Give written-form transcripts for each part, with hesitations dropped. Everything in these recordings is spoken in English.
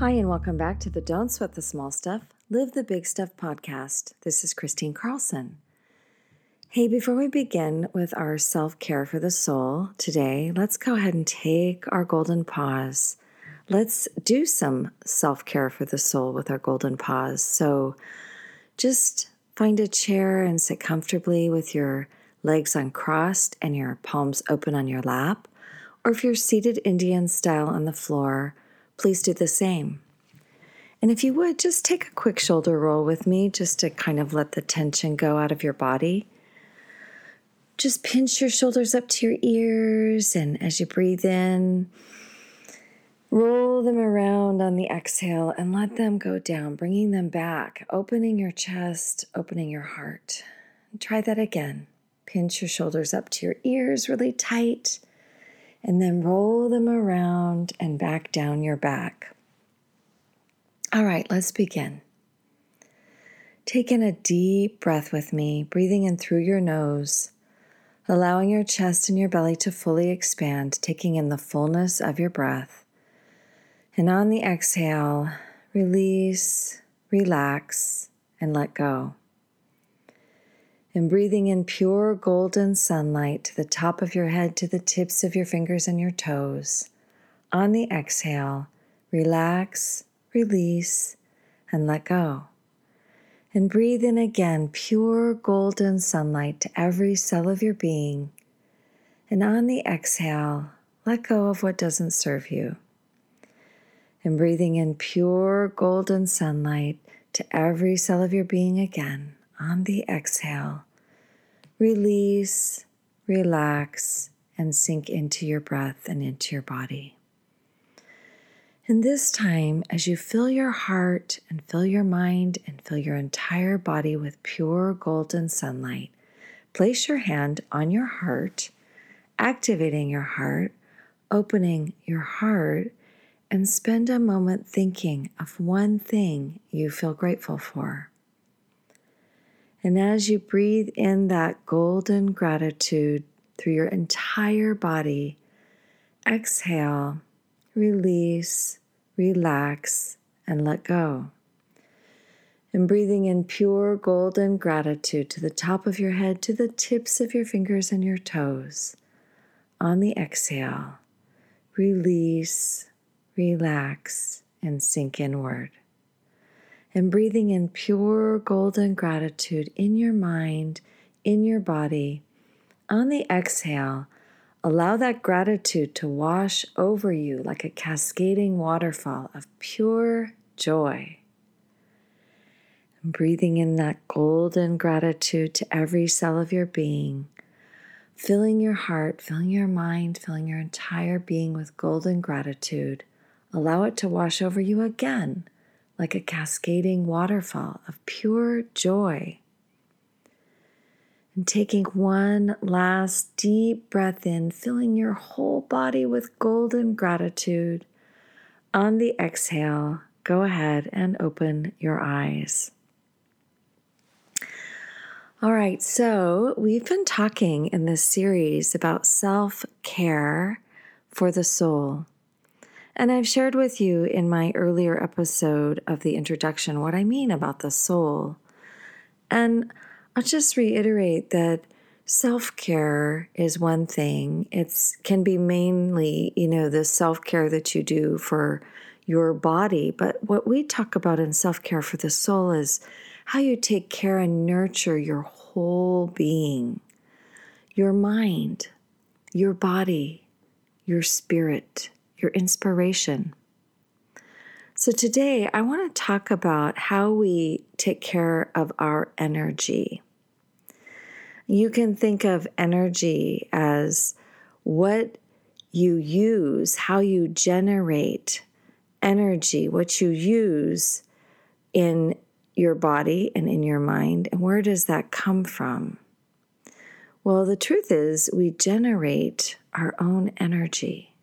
Hi, and welcome back to the Don't Sweat the Small Stuff, Live the Big Stuff podcast. This is Christine Carlson. Hey, before we begin with our self-care for the soul today, let's go ahead and take our golden pause. Let's do some self-care for the soul with our golden pause. So just find a chair and sit comfortably with your legs uncrossed and your palms open on your lap. Or if you're seated Indian style on the floor, please do the same. And if you would, just take a quick shoulder roll with me just to kind of let the tension go out of your body. Just pinch your shoulders up to your ears, and as you breathe in, roll them around on the exhale and let them go down, bringing them back, opening your chest, opening your heart. And try that again. Pinch your shoulders up to your ears really tight, and then roll them around and back down your back. All right, let's begin. Take in a deep breath with me, breathing in through your nose, allowing your chest and your belly to fully expand, taking in the fullness of your breath. And on the exhale, release, relax, and let go. And breathing in pure golden sunlight to the top of your head, to the tips of your fingers and your toes. On the exhale, relax, release, and let go. And breathe in again, pure golden sunlight to every cell of your being. And on the exhale, let go of what doesn't serve you. And breathing in pure golden sunlight to every cell of your being again. On the exhale, release, relax, and sink into your breath and into your body. And this time, as you fill your heart and fill your mind and fill your entire body with pure golden sunlight, place your hand on your heart, activating your heart, opening your heart, and spend a moment thinking of one thing you feel grateful for. And as you breathe in that golden gratitude through your entire body, exhale, release, relax, and let go. And breathing in pure golden gratitude to the top of your head, to the tips of your fingers and your toes. On the exhale, release, relax, and sink inward. And breathing in pure golden gratitude in your mind, in your body. On the exhale, allow that gratitude to wash over you like a cascading waterfall of pure joy. And breathing in that golden gratitude to every cell of your being, filling your heart, filling your mind, filling your entire being with golden gratitude. Allow it to wash over you again, like a cascading waterfall of pure joy. And taking one last deep breath in, filling your whole body with golden gratitude. On the exhale, go ahead and open your eyes. All right, so we've been talking in this series about self-care for the soul. And I've shared with you in my earlier episode of the introduction what I mean about the soul. And I'll just reiterate that self-care is one thing. It can be mainly, the self-care that you do for your body. But what we talk about in self-care for the soul is how you take care and nurture your whole being, your mind, your body, your spirit, your inspiration. So today I want to talk about how we take care of our energy. You can think of energy as what you use, how you generate energy, what you use in your body and in your mind. And where does that come from? Well, the truth is we generate our own energy.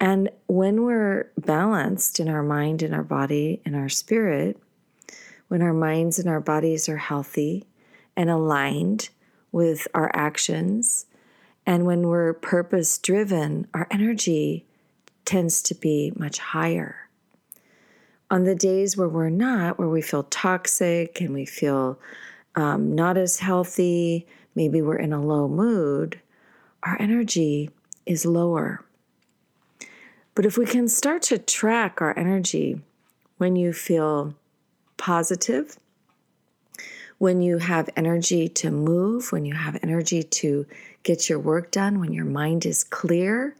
And when we're balanced in our mind, in our body, in our spirit, when our minds and our bodies are healthy and aligned with our actions, and when we're purpose-driven, our energy tends to be much higher. On the days where we're not, where we feel toxic and we feel not as healthy, maybe we're in a low mood, our energy is lower. But if we can start to track our energy when you feel positive, when you have energy to move, when you have energy to get your work done, when your mind is clear,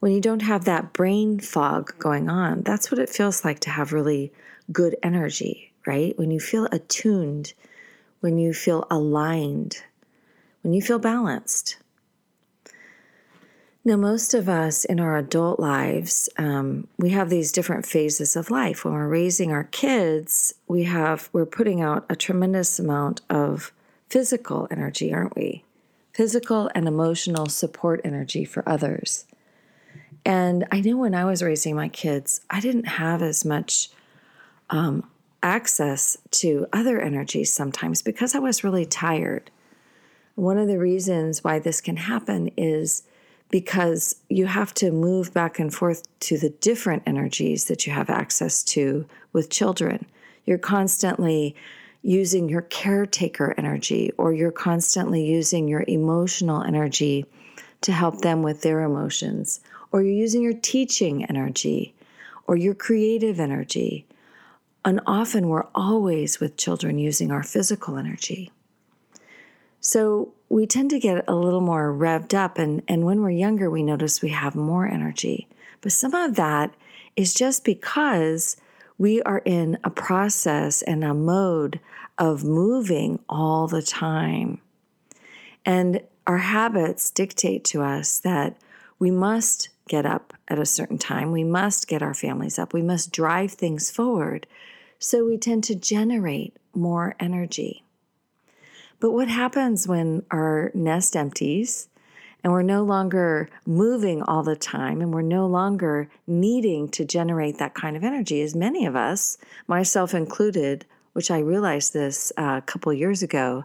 when you don't have that brain fog going on, that's what it feels like to have really good energy, right? When you feel attuned, when you feel aligned, when you feel balanced. Now, most of us in our adult lives, we have these different phases of life. When we're raising our kids, we're putting out a tremendous amount of physical energy, aren't we? Physical and emotional support energy for others. And I know when I was raising my kids, I didn't have as much access to other energies sometimes because I was really tired. One of the reasons why this can happen is because you have to move back and forth to the different energies that you have access to with children. You're constantly using your caretaker energy, or you're constantly using your emotional energy to help them with their emotions, or you're using your teaching energy, or your creative energy. And often we're always with children using our physical energy. So we tend to get a little more revved up, and when we're younger, we notice we have more energy. But some of that is just because we are in a process and a mode of moving all the time. And our habits dictate to us that we must get up at a certain time. We must get our families up. We must drive things forward. So we tend to generate more energy. But what happens when our nest empties and we're no longer moving all the time and we're no longer needing to generate that kind of energy? As many of us, myself included, which I realized this a couple years ago,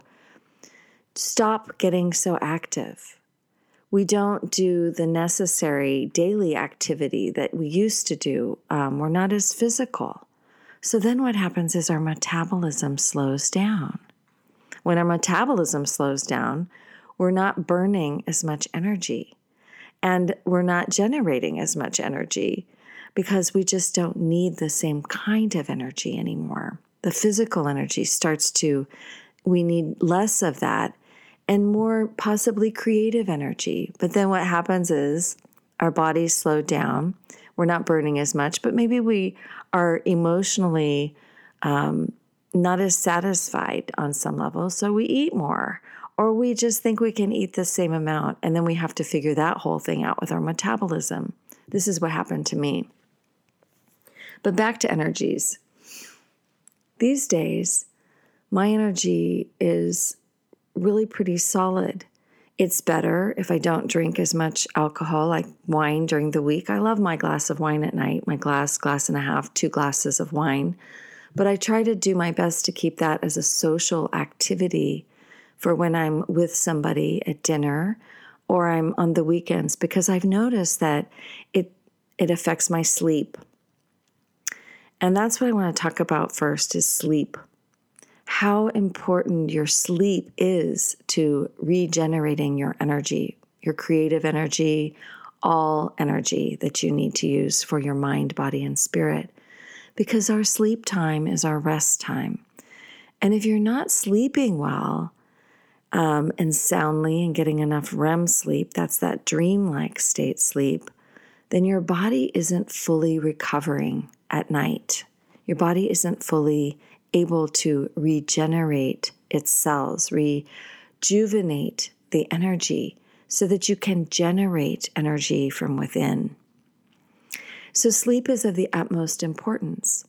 stop getting so active. We don't do the necessary daily activity that we used to do. We're not as physical. So then what happens is our metabolism slows down. When our metabolism slows down, we're not burning as much energy and we're not generating as much energy because we just don't need the same kind of energy anymore. The physical energy we need less of that and more possibly creative energy. But then what happens is our bodies slow down. We're not burning as much, but maybe we are emotionally not as satisfied on some level, so we eat more, or we just think we can eat the same amount, and then we have to figure that whole thing out with our metabolism. This is what happened to me. But back to energies. These days, my energy is really pretty solid. It's better if I don't drink as much alcohol, like wine during the week. I love my glass of wine at night, my glass and a half, 2 glasses of wine. But I try to do my best to keep that as a social activity for when I'm with somebody at dinner or I'm on the weekends, because I've noticed that it affects my sleep. And that's what I want to talk about first is sleep. How important your sleep is to regenerating your energy, your creative energy, all energy that you need to use for your mind, body, and spirit. Because our sleep time is our rest time. And if you're not sleeping well and soundly and getting enough REM sleep, that's that dreamlike state sleep, then your body isn't fully recovering at night. Your body isn't fully able to regenerate its cells, rejuvenate the energy so that you can generate energy from within. So sleep is of the utmost importance.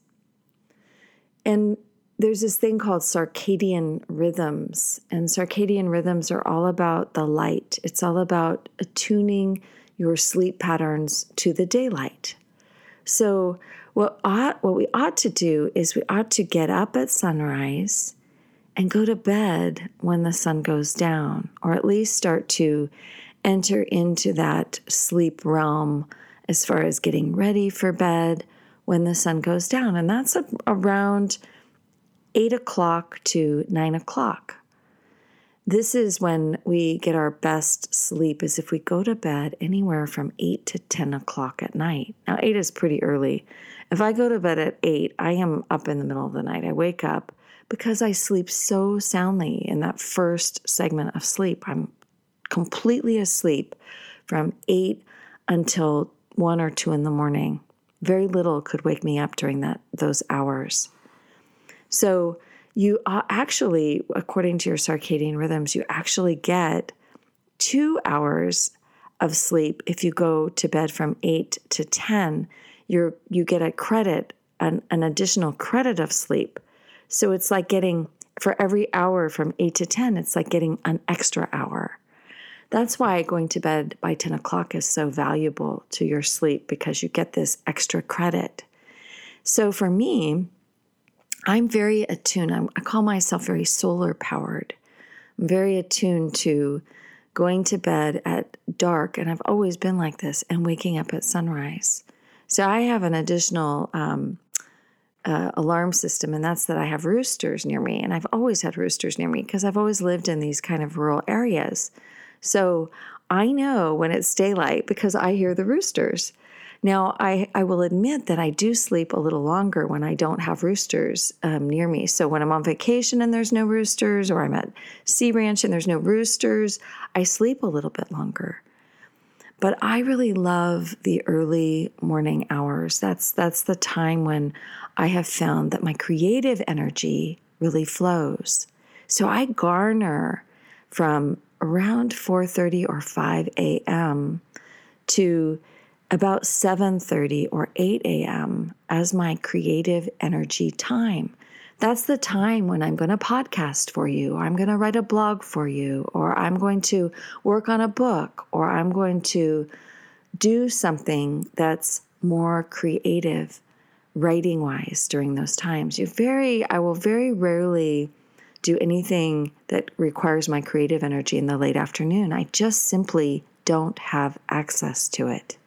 And there's this thing called circadian rhythms, and circadian rhythms are all about the light. It's all about attuning your sleep patterns to the daylight. So what we ought to do is we ought to get up at sunrise and go to bed when the sun goes down, or at least start to enter into that sleep realm as far as getting ready for bed when the sun goes down. And that's around 8 o'clock to 9 o'clock. This is when we get our best sleep, is if we go to bed anywhere from 8 to 10 o'clock at night. Now, 8 is pretty early. If I go to bed at 8, I am up in the middle of the night. I wake up because I sleep so soundly in that first segment of sleep. I'm completely asleep from 8 until 1 or 2 in the morning. Very little could wake me up during those hours. So you actually, according to your circadian rhythms, you actually get 2 hours of sleep if you go to bed from 8 to 10. You get a credit, an additional credit of sleep. So it's like getting, for every hour from 8 to 10, it's like getting an extra hour. That's why going to bed by 10 o'clock is so valuable to your sleep, because you get this extra credit. So for me, I'm very attuned. I call myself very solar powered. I'm very attuned to going to bed at dark, and I've always been like this, and waking up at sunrise. So I have an additional alarm system, and that's that I have roosters near me, and I've always had roosters near me because I've always lived in these kind of rural areas. So I know when it's daylight because I hear the roosters. Now, I will admit that I do sleep a little longer when I don't have roosters near me. So when I'm on vacation and there's no roosters, or I'm at Sea Ranch and there's no roosters, I sleep a little bit longer. But I really love the early morning hours. That's the time when I have found that my creative energy really flows. So I garner from around 4:30 or 5 a.m. to about 7:30 or 8 a.m. as my creative energy time. That's the time when I'm going to podcast for you, or I'm going to write a blog for you, or I'm going to work on a book, or I'm going to do something that's more creative writing-wise during those times. I will very rarely do anything that requires my creative energy in the late afternoon. I just simply don't have access to it.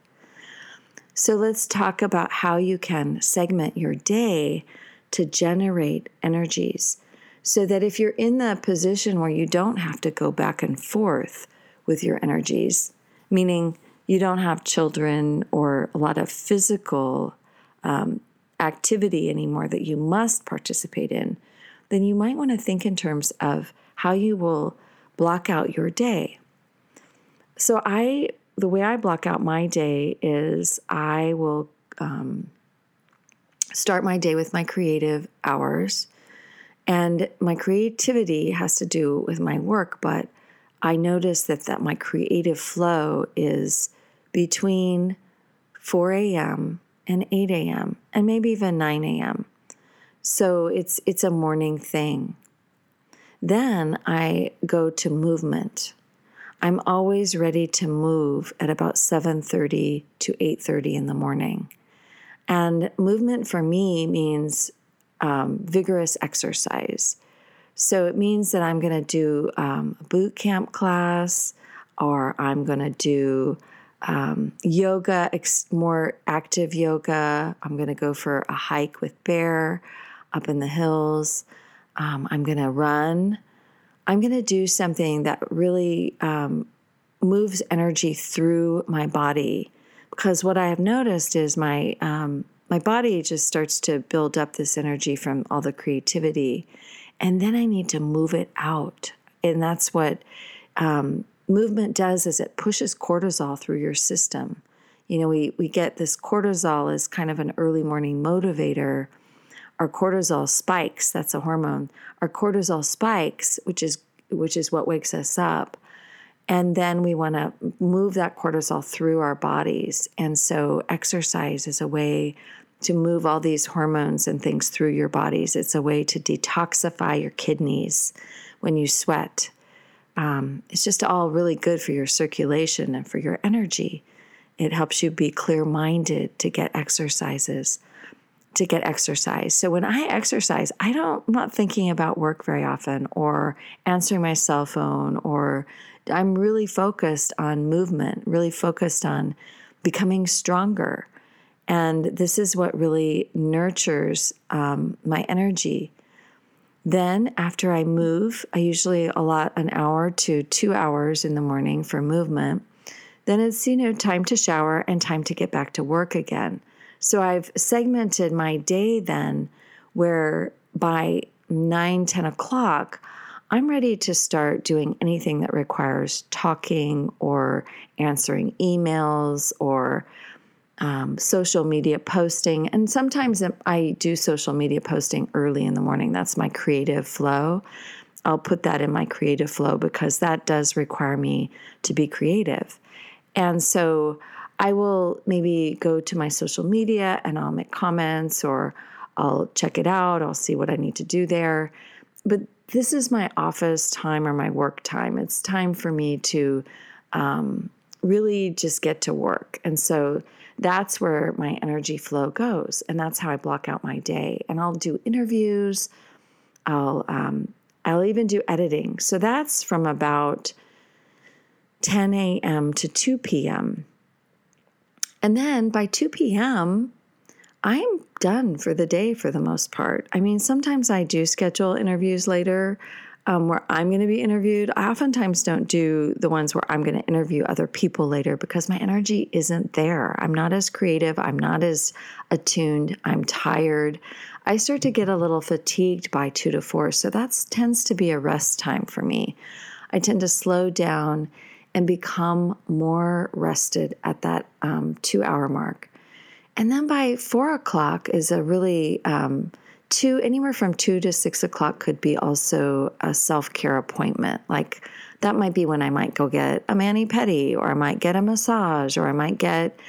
So let's talk about how you can segment your day to generate energies, so that if you're in the position where you don't have to go back and forth with your energies, meaning you don't have children or a lot of physical activity anymore that you must participate in, then you might want to think in terms of how you will block out your day. So the way I block out my day is I will start my day with my creative hours, and my creativity has to do with my work, but I notice that my creative flow is between 4 a.m. and 8 a.m. and maybe even 9 a.m. So it's a morning thing. Then I go to movement. I'm always ready to move at about 7:30 to 8:30 in the morning. And movement for me means vigorous exercise. So it means that I'm going to do a boot camp class, or I'm going to do yoga, more active yoga. I'm going to go for a hike with Bear up in the hills. I'm going to run. I'm going to do something that really moves energy through my body, because what I have noticed is my body just starts to build up this energy from all the creativity, and then I need to move it out. And that's what movement does, is it pushes cortisol through your system. You know, we get this cortisol as kind of an early morning motivator. Our cortisol spikes, that's a hormone. Our cortisol spikes, which is what wakes us up. And then we want to move that cortisol through our bodies. And so exercise is a way to move all these hormones and things through your bodies. It's a way to detoxify your kidneys when you sweat. It's just all really good for your circulation and for your energy. It helps you be clear-minded to get exercises, to get exercise. So when I exercise, I'm not thinking about work very often or answering my cell phone, or I'm really focused on movement, really focused on becoming stronger. And this is what really nurtures my energy. Then after I move, I usually allot an hour to 2 hours in the morning for movement. Then it's, time to shower and time to get back to work again. So I've segmented my day then where by 9, 10 o'clock, I'm ready to start doing anything that requires talking or answering emails or social media posting. And sometimes I do social media posting early in the morning. That's my creative flow. I'll put that in my creative flow because that does require me to be creative. And so I will maybe go to my social media and I'll make comments or I'll check it out. I'll see what I need to do there. But this is my office time or my work time. It's time for me to really just get to work. And so that's where my energy flow goes. And that's how I block out my day. And I'll do interviews. I'll even do editing. So that's from about 10 a.m. to 2 p.m. And then by 2 p.m., I'm done for the day for the most part. I mean, sometimes I do schedule interviews later where I'm going to be interviewed. I oftentimes don't do the ones where I'm going to interview other people later because my energy isn't there. I'm not as creative. I'm not as attuned. I'm tired. I start to get a little fatigued by 2 to 4. So that tends to be a rest time for me. I tend to slow down and become more rested at that 2 hour mark. And then by 4 o'clock is a really, anywhere from 2 to 6 o'clock could be also a self-care appointment. Like that might be when I might go get a mani-pedi, or I might get a massage, or I might get,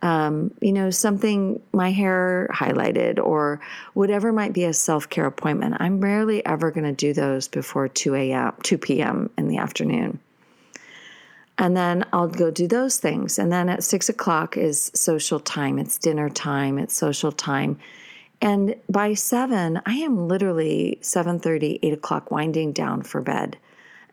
something, my hair highlighted, or whatever might be a self-care appointment. I'm rarely ever going to do those before 2 p.m. in the afternoon. And then I'll go do those things. And then at 6 o'clock is social time. It's dinner time. It's social time. And by 7, I am literally 7:30, 8 o'clock winding down for bed.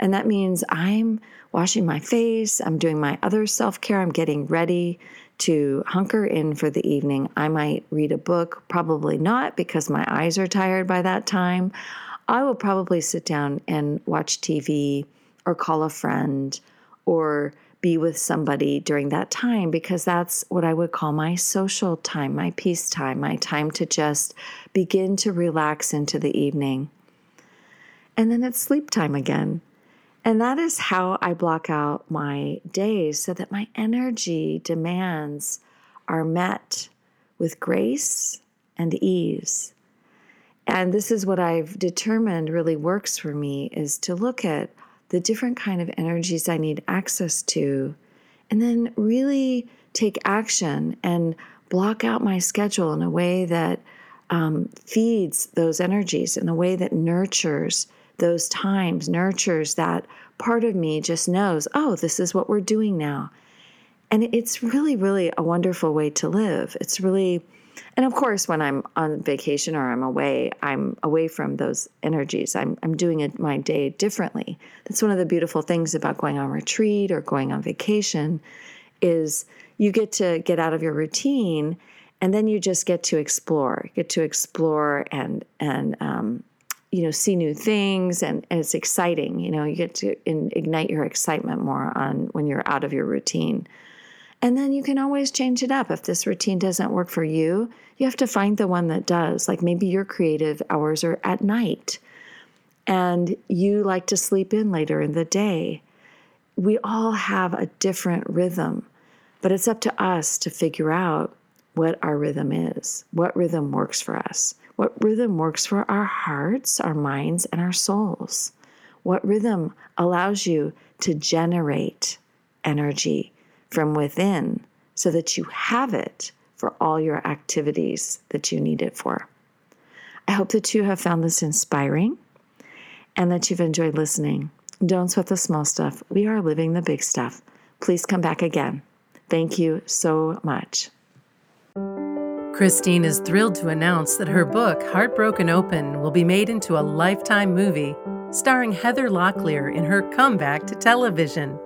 And that means I'm washing my face. I'm doing my other self-care. I'm getting ready to hunker in for the evening. I might read a book. Probably not, because my eyes are tired by that time. I will probably sit down and watch TV or call a friend or be with somebody during that time, because that's what I would call my social time, my peace time, my time to just begin to relax into the evening. And then it's sleep time again. And that is how I block out my days so that my energy demands are met with grace and ease. And this is what I've determined really works for me, is to look at the different kind of energies I need access to, and then really take action and block out my schedule in a way that feeds those energies, in a way that nurtures those times, nurtures that part of me just knows, oh, this is what we're doing now. And it's really, really a wonderful way to live. It's really, and of course, when I'm on vacation or I'm away from those energies. I'm doing my day differently. That's one of the beautiful things about going on retreat or going on vacation, is you get to get out of your routine, and then you just get to explore. Get to explore and see new things, and it's exciting. You get to ignite your excitement more on when you're out of your routine. And then you can always change it up. If this routine doesn't work for you, you have to find the one that does. Like maybe your creative hours are at night and you like to sleep in later in the day. We all have a different rhythm, but it's up to us to figure out what our rhythm is, what rhythm works for us, what rhythm works for our hearts, our minds, and our souls, what rhythm allows you to generate energy from within so that you have it for all your activities that you need it for. I hope that you have found this inspiring and that you've enjoyed listening. Don't sweat the small stuff. We are living the big stuff. Please come back again. Thank you so much. Christine is thrilled to announce that her book, Heartbroken Open, will be made into a Lifetime movie starring Heather Locklear in her comeback to television.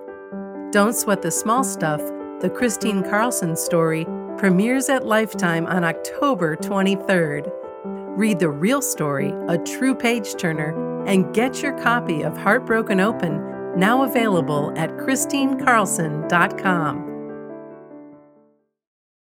Don't Sweat the Small Stuff, the Christine Carlson story, premieres at Lifetime on October 23rd. Read the real story, a true page-turner, and get your copy of Heartbroken Open, now available at ChristineCarlson.com.